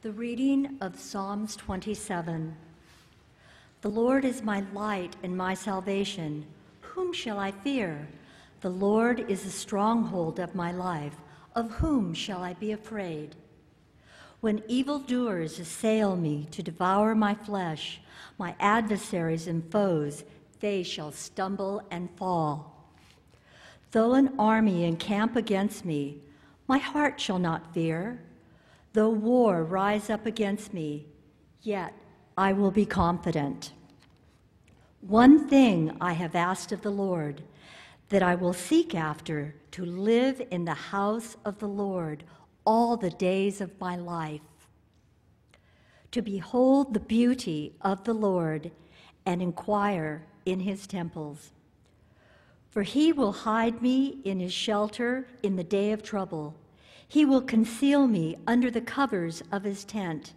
The reading of Psalms 27. The Lord is my light and my salvation. Whom shall I fear? The Lord is the stronghold of my life. Of whom shall I be afraid? When evildoers assail me to devour my flesh, my adversaries and foes, they shall stumble and fall. Though an army encamp against me, my heart shall not fear. Though war rise up against me, yet I will be confident. One thing I have asked of the Lord, that I will seek after, to live in the house of the Lord all the days of my life, to behold the beauty of the Lord and inquire in his temples. For he will hide me in his shelter in the day of trouble. He will conceal me under the covers of his tent.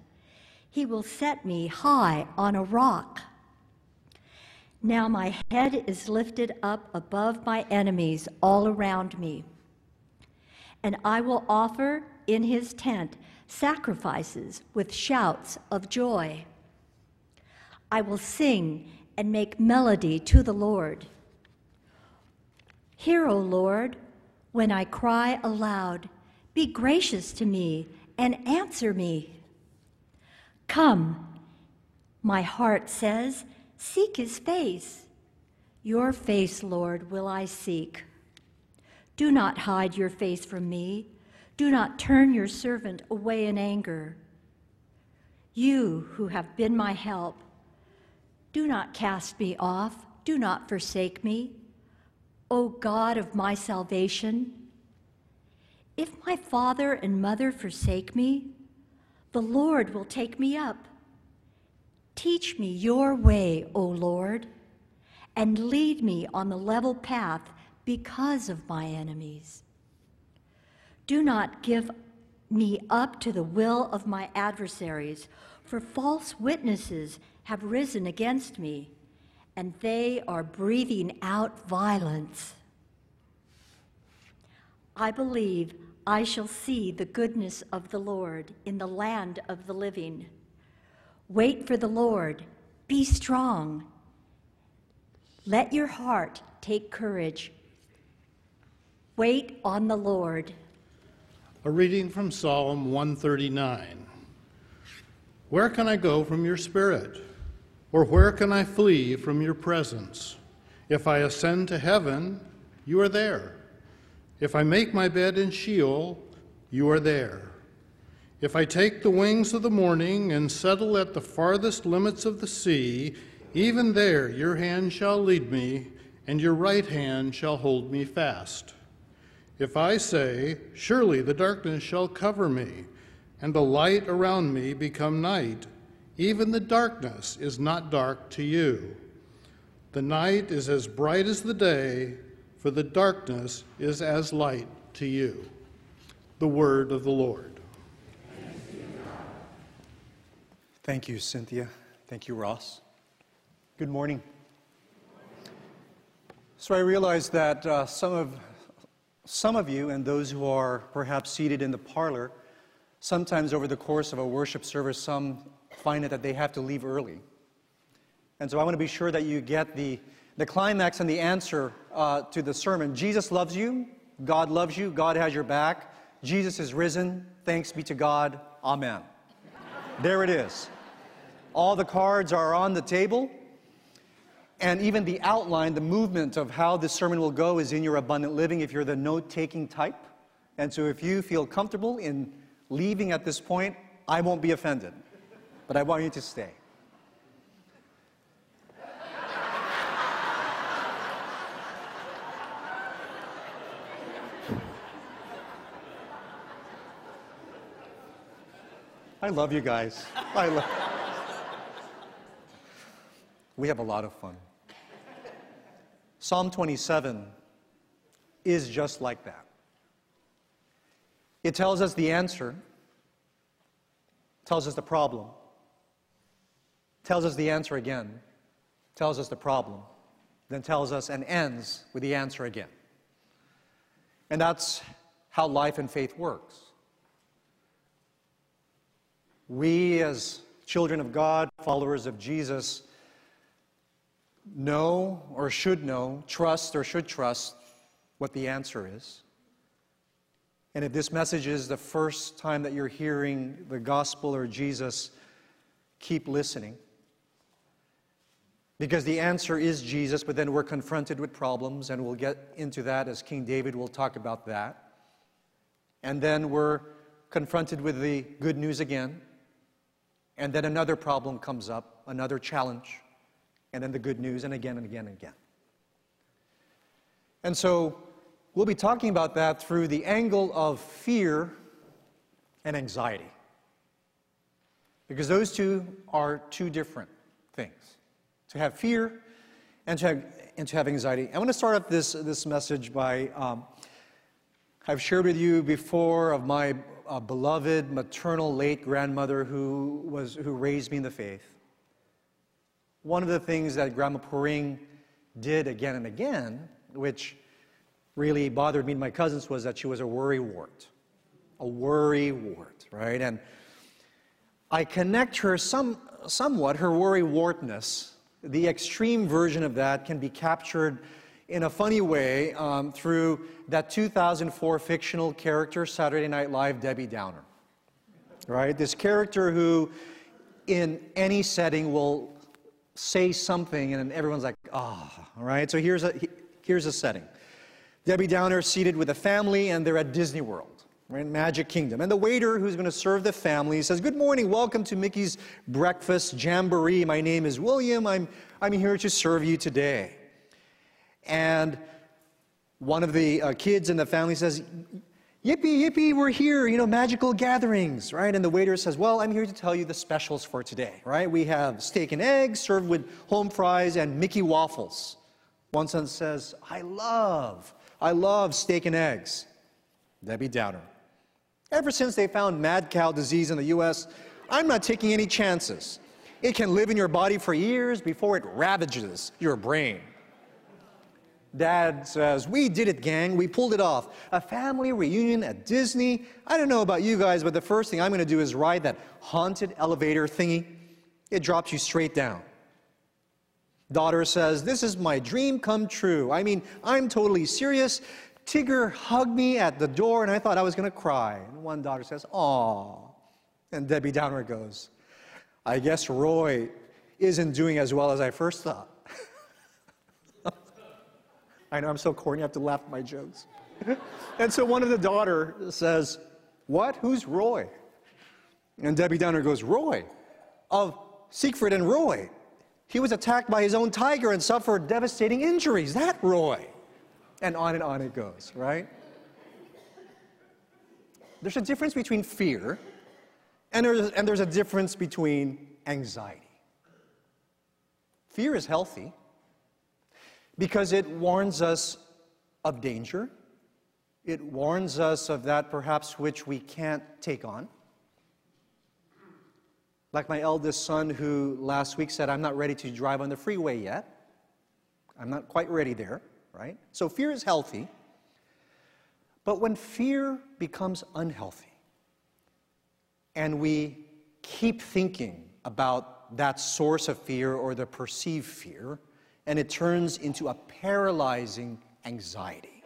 He will set me high on a rock. Now my head is lifted up above my enemies all around me, and I will offer in his tent sacrifices with shouts of joy. I will sing and make melody to the Lord. Hear, O Lord, when I cry aloud. Be gracious to me and answer me. Come, my heart says, seek his face. Your face, Lord, will I seek. Do not hide your face from me. Do not turn your servant away in anger. You who have been my help, do not cast me off. Do not forsake me, O God of my salvation. If my father and mother forsake me, the Lord will take me up. Teach me your way, O Lord, and lead me on the level path because of my enemies. Do not give me up to the will of my adversaries, for false witnesses have risen against me, and they are breathing out violence. I believe I shall see the goodness of the Lord in the land of the living. Wait for the Lord, be strong. Let your heart take courage. Wait on the Lord. A reading from Psalm 139. Where can I go from your spirit? Or where can I flee from your presence? If I ascend to heaven, you are there. If I make my bed in Sheol, you are there. If I take the wings of the morning and settle at the farthest limits of the sea, even there your hand shall lead me, and your right hand shall hold me fast. If I say, surely the darkness shall cover me, and the light around me become night, even the darkness is not dark to you. The night is as bright as the day, for the darkness is as light to you. The word of the Lord. Thanks be to God. Thank you, Cynthia. Thank you, Ross. Good morning. So I realize that some of you and those who are perhaps seated in the parlor, sometimes over the course of a worship service, some find it that they have to leave early. And so I want to be sure that you get the climax and the answer to the sermon. Jesus loves you. God loves you. God has your back. Jesus is risen. Thanks be to God. Amen. There it is. All the cards are on the table. And even the outline, the movement of how this sermon will go is in your Abundant Living if you're the note-taking type. And so if you feel comfortable in leaving at this point, I won't be offended. But I want you to stay. I love you guys. We have a lot of fun. Psalm 27 is just like that. It tells us the answer, tells us the problem, tells us the answer again, tells us the problem, then tells us and ends with the answer again. And that's how life and faith works. We, as children of God, followers of Jesus, know or should know, trust or should trust what the answer is. And if this message is the first time that you're hearing the gospel or Jesus, keep listening. Because the answer is Jesus, but then we're confronted with problems, and we'll get into that as King David will talk about that. And then we're confronted with the good news again, and then another problem comes up, another challenge, and then the good news, and again and again and again. And so we'll be talking about that through the angle of fear and anxiety, because those two are two different things, to have fear and to have anxiety. I want to start off this message by, I've shared with you before of my beloved maternal late grandmother who raised me in the faith. One of the things that Grandma Puring did again and again, which really bothered me and my cousins, was that she was a worrywart, right? And I connect her somewhat, her worrywartness, the extreme version of that can be captured in a funny way through that 2004 fictional character, Saturday Night Live, Debbie Downer, right? This character who, in any setting, will say something, and everyone's like, ah, all right? So here's a setting. Debbie Downer seated with a family, and they're at Disney World, right, Magic Kingdom. And the waiter who's going to serve the family says, "Good morning, welcome to Mickey's breakfast jamboree. My name is William. I'm here to serve you today." And one of the kids in the family says, "Yippee, yippee, we're here, you know, magical gatherings," right? And the waiter says, "Well, I'm here to tell you the specials for today," right? "We have steak and eggs served with home fries and Mickey waffles." One son says, I love steak and eggs." Debbie Downer: "Ever since they found mad cow disease in the U.S., I'm not taking any chances. It can live in your body for years before it ravages your brain." Dad says, "We did it, gang. We pulled it off. A family reunion at Disney. I don't know about you guys, but the first thing I'm going to do is ride that haunted elevator thingy. It drops you straight down." Daughter says, "This is my dream come true. I mean, I'm totally serious. Tigger hugged me at the door, and I thought I was going to cry." And one daughter says, "Aw." And Debbie Downer goes, "I guess Roy isn't doing as well as I first thought." I know, I'm so corny, I have to laugh at my jokes. And so one of the daughter says, "What? Who's Roy?" And Debbie Downer goes, "Roy, of Siegfried and Roy. He was attacked by his own tiger and suffered devastating injuries. That Roy." And on it goes, right? There's a difference between fear, and there's a difference between anxiety. Fear is healthy, because it warns us of danger. It warns us of that perhaps which we can't take on. Like my eldest son, who last week said, "I'm not ready to drive on the freeway yet. I'm not quite ready there," right? So fear is healthy. But when fear becomes unhealthy, and we keep thinking about that source of fear or the perceived fear, and it turns into a paralyzing anxiety.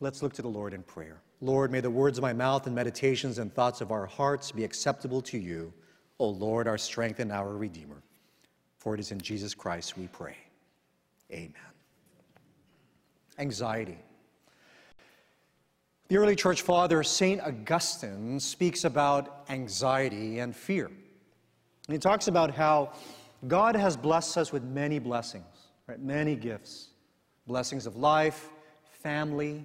Let's look to the Lord in prayer. Lord, may the words of my mouth and meditations and thoughts of our hearts be acceptable to you, O Lord, our strength and our Redeemer. For it is in Jesus Christ we pray. Amen. Anxiety. The early church father, St. Augustine, speaks about anxiety and fear. And he talks about how God has blessed us with many blessings, right? Many gifts. Blessings of life, family,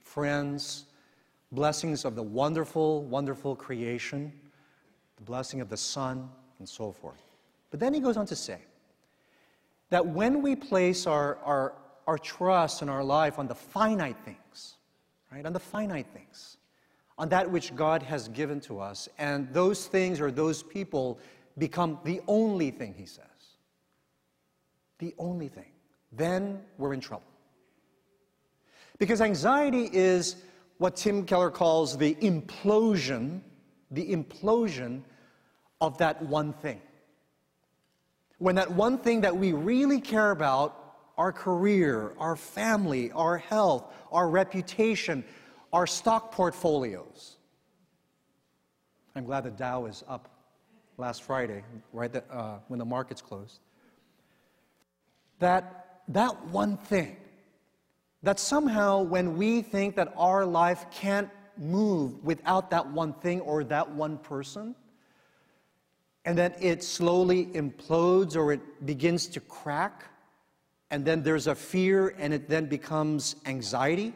friends, blessings of the wonderful, wonderful creation, the blessing of the sun, and so forth. But then he goes on to say that when we place our trust and our life on the finite things, right? On the finite things, on that which God has given to us, and those things or those people become the only thing, he says, the only thing, then we're in trouble. Because anxiety is what Tim Keller calls the implosion, the implosion of that one thing. When that one thing that we really care about, our career, our family, our health, our reputation, our stock portfolios. I'm glad the Dow is up last Friday, right when the markets closed. That one thing, that somehow when we think that our life can't move without that one thing or that one person, and then it slowly implodes or it begins to crack, and then there's a fear and it then becomes anxiety.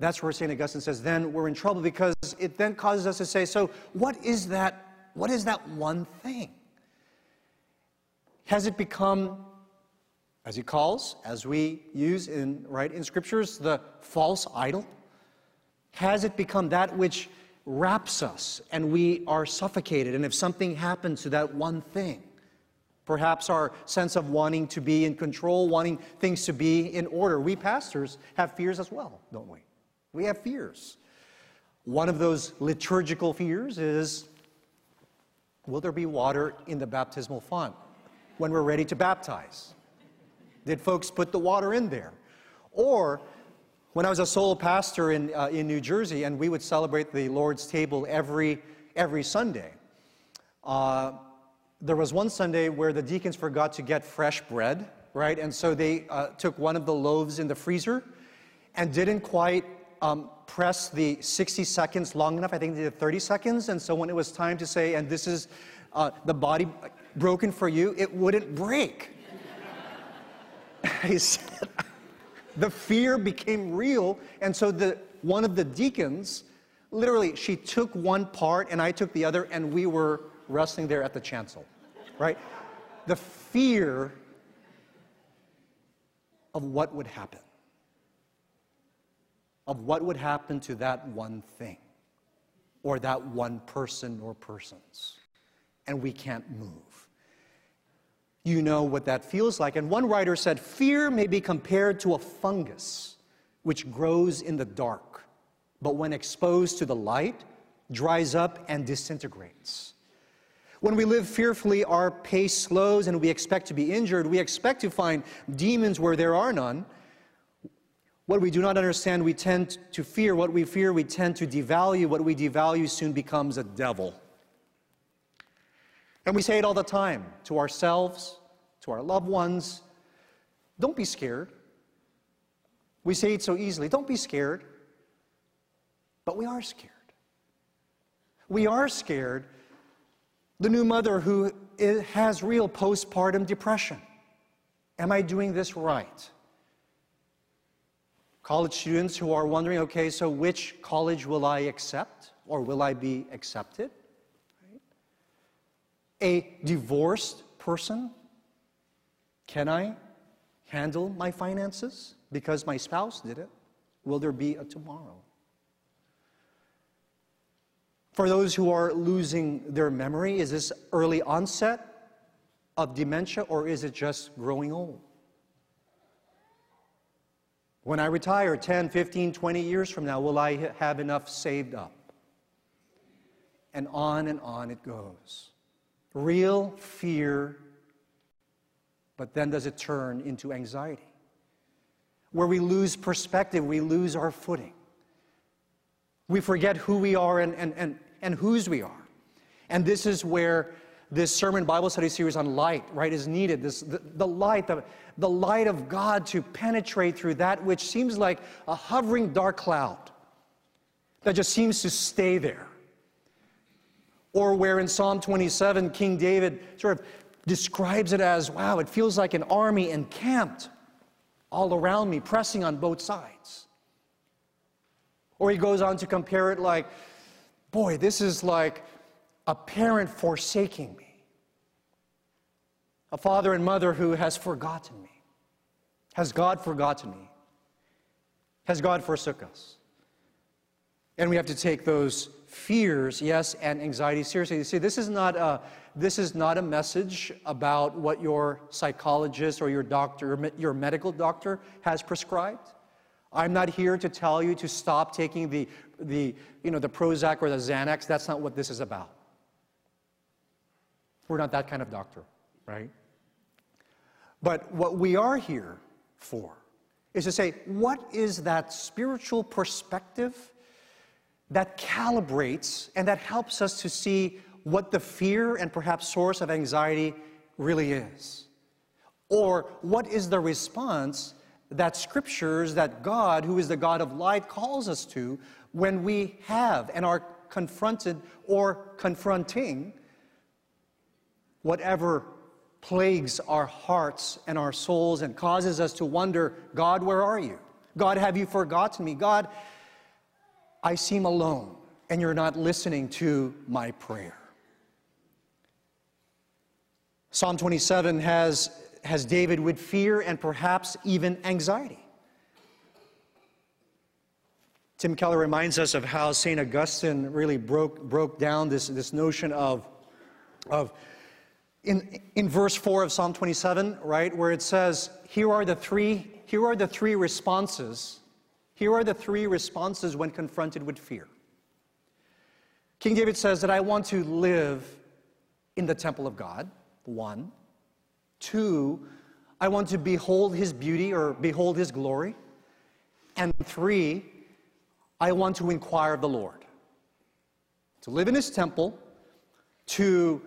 That's where St. Augustine says, then we're in trouble, because it then causes us to say, so what is that one thing? Has it become, as he calls, as we use in scriptures, the false idol? Has it become that which wraps us and we are suffocated? And if something happens to that one thing, perhaps our sense of wanting to be in control, wanting things to be in order. We pastors have fears as well, don't we? We have fears. One of those liturgical fears is, will there be water in the baptismal font when we're ready to baptize? Did folks put the water in there? Or when I was a sole pastor in New Jersey, and we would celebrate the Lord's table every Sunday, there was one Sunday where the deacons forgot to get fresh bread, right? And so they took one of the loaves in the freezer and didn't quite press the 60 seconds long enough. I think they did 30 seconds. And so when it was time to say, and this is the body broken for you, it wouldn't break. He said, the fear became real, and so one of the deacons, literally, she took one part and I took the other, and we were wrestling there at the chancel, right? The fear of what would happen. Of what would happen to that one thing, or that one person or persons, and we can't move. You know what that feels like. And one writer said, fear may be compared to a fungus which grows in the dark, but when exposed to the light, dries up and disintegrates. When we live fearfully, our pace slows and we expect to be injured. We expect to find demons where there are none. What we do not understand, we tend to fear. What we fear, we tend to devalue. What we devalue soon becomes a devil. And we say it all the time to ourselves, to our loved ones. Don't be scared. We say it so easily. Don't be scared. But we are scared. We are scared. The new mother who has real postpartum depression. Am I doing this right? College students who are wondering, okay, so which college will I accept, or will I be accepted? A divorced person, can I handle my finances because my spouse did it? Will there be a tomorrow? For those who are losing their memory, is this early onset of dementia, or is it just growing old? When I retire 10, 15, 20 years from now, will I have enough saved up? And on it goes. Real fear, but then does it turn into anxiety? Where we lose perspective, we lose our footing. We forget who we are and whose we are. And this is where this sermon Bible study series on light, right, is needed. The light of God to penetrate through that which seems like a hovering dark cloud that just seems to stay there. Or where in Psalm 27, King David sort of describes it as, wow, it feels like an army encamped all around me, pressing on both sides. Or he goes on to compare it like, boy, this is like a parent forsaking me, a father and mother who has forgotten me. Has God forgotten me? Has God forsook us? And we have to take those fears, yes, and anxiety seriously. You see, this is not a message about what your psychologist or your doctor, your medical doctor has prescribed. I'm not here to tell you to stop taking the Prozac or the Xanax. That's not what this is about. We're not that kind of doctor, right? But what we are here for is to say, what is that spiritual perspective that calibrates and that helps us to see what the fear and perhaps source of anxiety really is? Or what is the response that Scriptures, that God, who is the God of light, calls us to when we have and are confronted or confronting whatever plagues our hearts and our souls and causes us to wonder, God, where are you? God, have you forgotten me? God, I seem alone, and you're not listening to my prayer. Psalm 27 has David with fear and perhaps even anxiety. Tim Keller reminds us of how St. Augustine really broke down this notion of in verse 4 of Psalm 27, right, where it says, here are the three responses when confronted with fear. King David says that I want to live in the temple of God, one. Two, I want to behold his beauty or behold his glory. And three, I want to inquire of the Lord. To live in his temple, to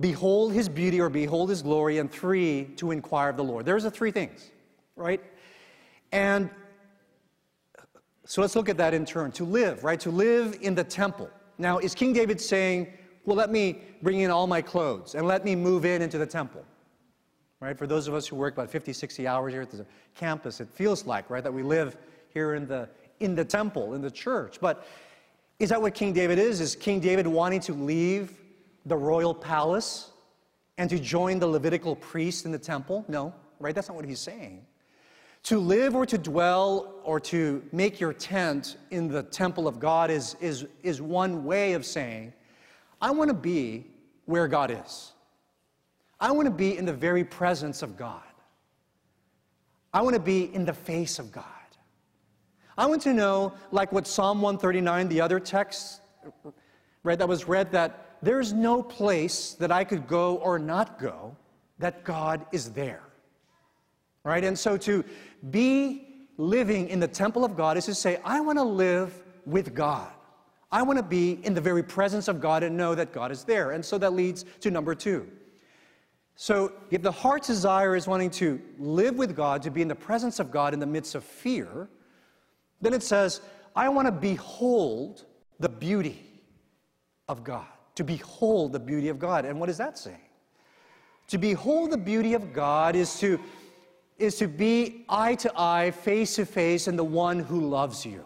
behold his beauty or behold his glory, and three, to inquire of the Lord. There's the three things, right? And so let's look at that in turn. To live, right? To live in the temple. Now, is King David saying, well, let me bring in all my clothes and let me move into the temple? Right? For those of us who work about 50, 60 hours here at the campus, it feels like, right, that we live here in the temple, in the church. But is that what King David is? Is King David wanting to leave the royal palace and to join the Levitical priest in the temple? No, right? That's not what he's saying. To live or to dwell or to make your tent in the temple of God is one way of saying, I want to be where God is. I want to be in the very presence of God. I want to be in the face of God. I want to know, like what Psalm 139, the other text, right, that was read, that there's no place that I could go or not go that God is there. Right? And so to be living in the temple of God is to say, I want to live with God. I want to be in the very presence of God and know that God is there. And so that leads to number two. So if the heart's desire is wanting to live with God, to be in the presence of God in the midst of fear, then it says, I want to behold the beauty of God. To behold the beauty of God. And what does that say? To behold the beauty of God is to be eye to eye, face to face, in the one who loves you.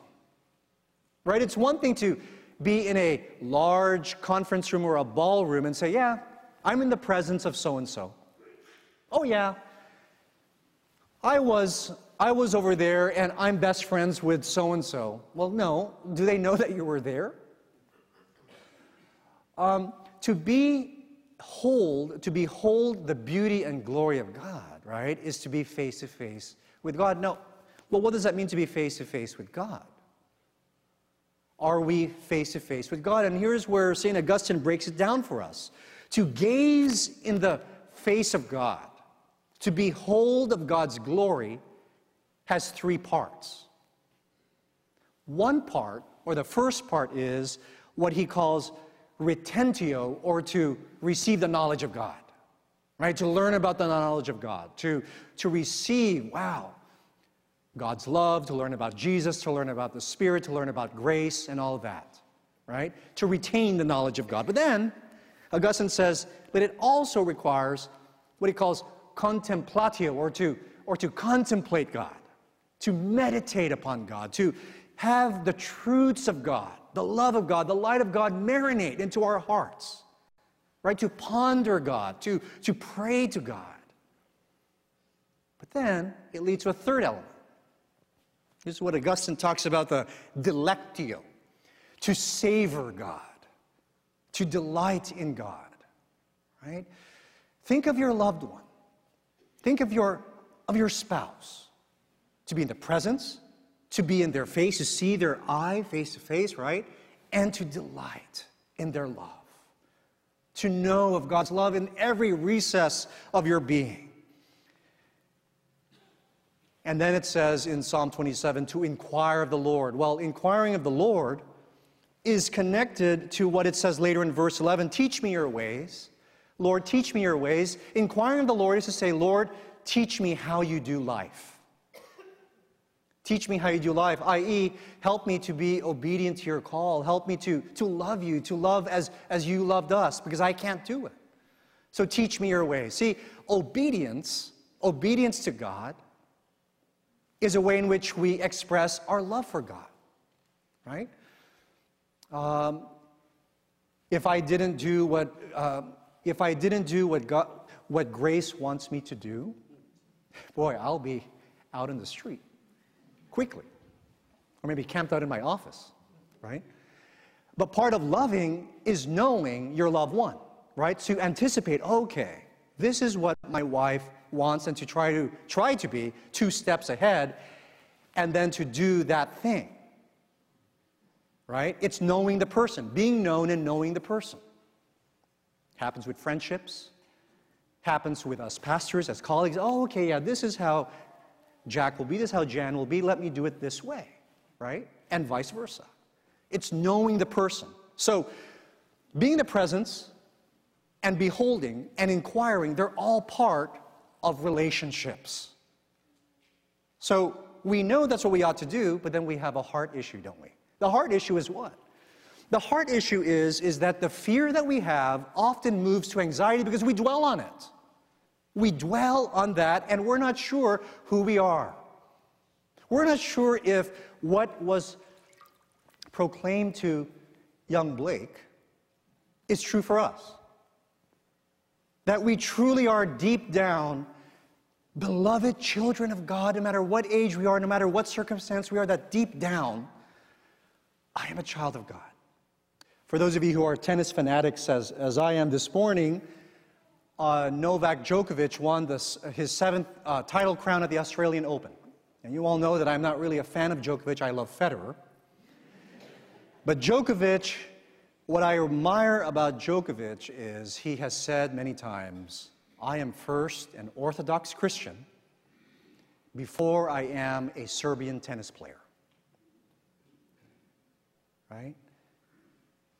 Right? It's one thing to be in a large conference room or a ballroom and say, yeah, I'm in the presence of so-and-so. Oh, yeah, I was over there and I'm best friends with so-and-so. Well, no. Do they know that you were there? To behold the beauty and glory of God, right, is to be face-to-face with God. No. Well, what does that mean to be face-to-face with God? Are we face-to-face with God? And here's where St. Augustine breaks it down for us. To gaze in the face of God, to behold of God's glory, has three parts. One part, or the first part, is what he calls retentio, or to receive the knowledge of God, right? To learn about the knowledge of God, to receive, wow, God's love, to learn about Jesus, to learn about the Spirit, to learn about grace and all of that, right? To retain the knowledge of God. But then, Augustine says, but it also requires what he calls contemplatio, or to contemplate God, to meditate upon God, to have the truths of God, the love of God, the light of God marinate into our hearts, right? To ponder God, to pray to God. But then it leads to a third element. This is what Augustine talks about, the delectio, to savor God, to delight in God, right? Think of your loved one. Think of your spouse, to be in the presence, to be in their face, to see their eye face to face, right? And to delight in their love, to know of God's love in every recess of your being. And then it says in Psalm 27, to inquire of the Lord. Well, inquiring of the Lord is connected to what it says later in verse 11, teach me your ways. Lord, teach me your ways. Inquiring of the Lord is to say, Lord, teach me how you do life. Teach me how you do life, i.e., help me to be obedient to your call. Help me to love you, to love as you loved us, because I can't do it. So teach me your ways. See, obedience to God is a way in which we express our love for God, right? If I didn't do what what grace wants me to do, boy, I'll be out in the street quickly, or maybe camped out in my office, right? But part of loving is knowing your loved one, right? To anticipate, okay, this is what my wife wants, and to try to be 2 steps ahead, and then to do that thing, right? It's knowing the person, being known and knowing the person. Happens with friendships, happens with us pastors as colleagues. Oh, okay, yeah, this is how Jack will be, this is how Jan will be, let me do it this way, right? And vice versa. It's knowing the person. So being in the presence and beholding and inquiring, they're all part of relationships. So we know that's what we ought to do, but then we have a heart issue, don't we? The heart issue is what? The heart issue is that the fear that we have often moves to anxiety because we dwell on it. We dwell on that, and we're not sure who we are. We're not sure if what was proclaimed to young Blake is true for us. That we truly are deep down beloved children of God, no matter what age we are, no matter what circumstance we are, that deep down, I am a child of God. For those of you who are tennis fanatics, as I am this morning, Novak Djokovic won his 7th title crown at the Australian Open. And you all know that I'm not really a fan of Djokovic. I love Federer. But Djokovic, what I admire about Djokovic is he has said many times, I am first an Orthodox Christian before I am a Serbian tennis player. Right?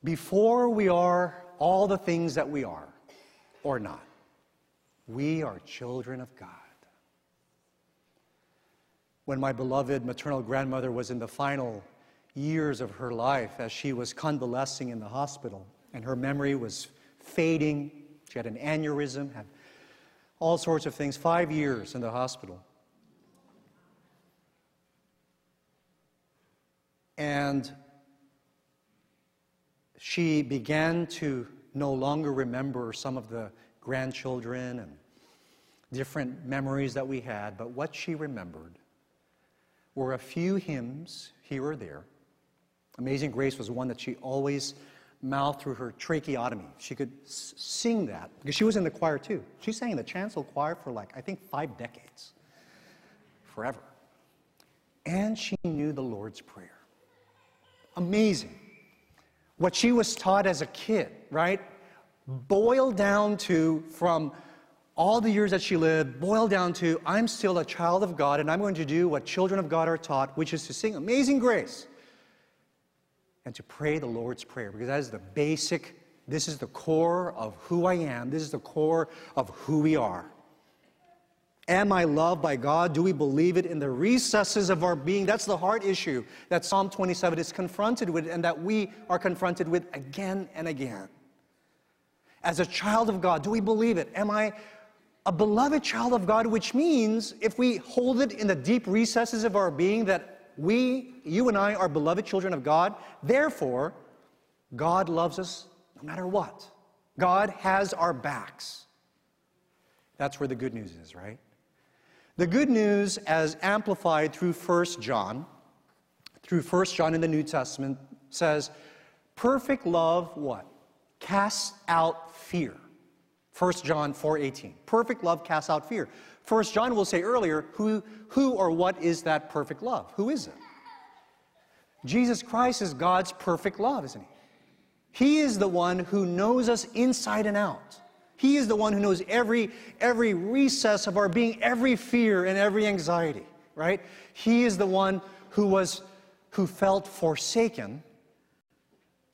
Before we are all the things that we are, or not, we are children of God. When my beloved maternal grandmother was in the final years of her life, as she was convalescing in the hospital, and her memory was fading, she had an aneurysm, had all sorts of things, 5 years in the hospital. And she began to no longer remember some of the grandchildren and different memories that we had, but what she remembered were a few hymns here or there. Amazing Grace was one that she always mouthed through her tracheotomy. She could sing that, because she was in the choir too. She sang in the chancel choir for like, I think, 5 decades, forever. And she knew the Lord's Prayer. Amazing. What she was taught as a kid, right, boiled down to, from all the years that she lived, boiled down to, I'm still a child of God, and I'm going to do what children of God are taught, which is to sing Amazing Grace and to pray the Lord's Prayer, because that is the basic, this is the core of who I am, this is the core of who we are. Am I loved by God? Do we believe it in the recesses of our being? That's the heart issue that Psalm 27 is confronted with, and that we are confronted with again and again. As a child of God, do we believe it? Am I a beloved child of God? Which means, if we hold it in the deep recesses of our being, that we, you and I, are beloved children of God. Therefore, God loves us no matter what. God has our backs. That's where the good news is, right? The good news as amplified through 1 John in the New Testament says, perfect love, what? Casts out fear. 1 John 4:18. Perfect love casts out fear. 1 John will say earlier, who or what is that perfect love? Who is it? Jesus Christ is God's perfect love, isn't he? He is the one who knows us inside and out. He is the one who knows every recess of our being, every fear and every anxiety, right? He is the one who felt forsaken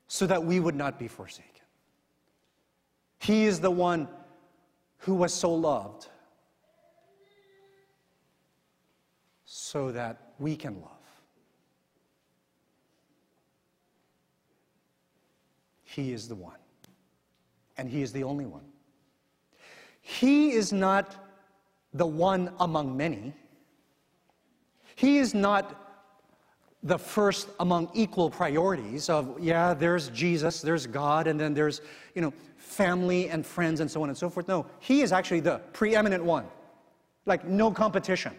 so that we would not be forsaken. He is the one who was so loved so that we can love. He is the one, and he is the only one. He is not the one among many. He is not the first among equal priorities of, yeah, there's Jesus, there's God, and then there's, you know, family and friends and so on and so forth. No, he is actually the preeminent one, like no competition.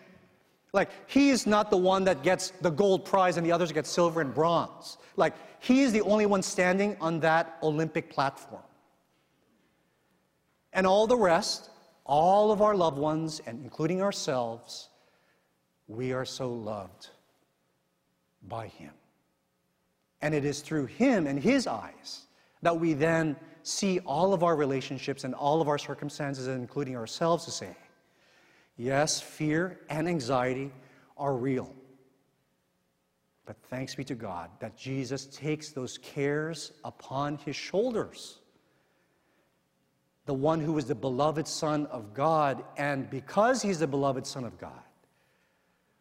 Like, he is not the one that gets the gold prize and the others get silver and bronze. Like, he is the only one standing on that Olympic platform. And all the rest, all of our loved ones, and including ourselves, we are so loved by him. And it is through him and his eyes that we then see all of our relationships and all of our circumstances, including ourselves, to say, yes, fear and anxiety are real. But thanks be to God that Jesus takes those cares upon his shoulders. The one who is the beloved Son of God, and because he's the beloved Son of God,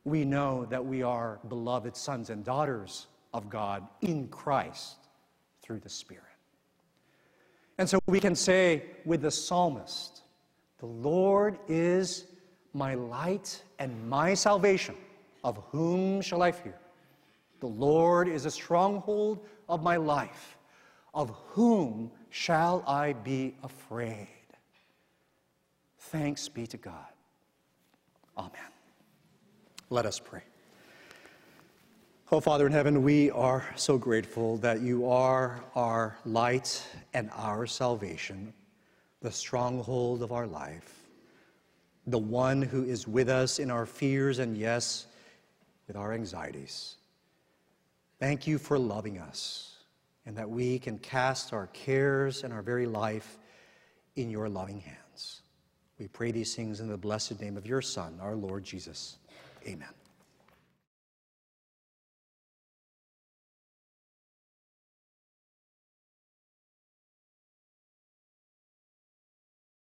we know that we are beloved sons and daughters of God in Christ through the Spirit. And so we can say with the psalmist, the Lord is my light and my salvation, of whom shall I fear? The Lord is a stronghold of my life, of whom shall I be afraid? Thanks be to God. Amen. Let us pray. Oh, Father in heaven, we are so grateful that you are our light and our salvation, the stronghold of our life, the one who is with us in our fears and, yes, with our anxieties. Thank you for loving us and that we can cast our cares and our very life in your loving hands. We pray these things in the blessed name of your Son, our Lord Jesus. Amen.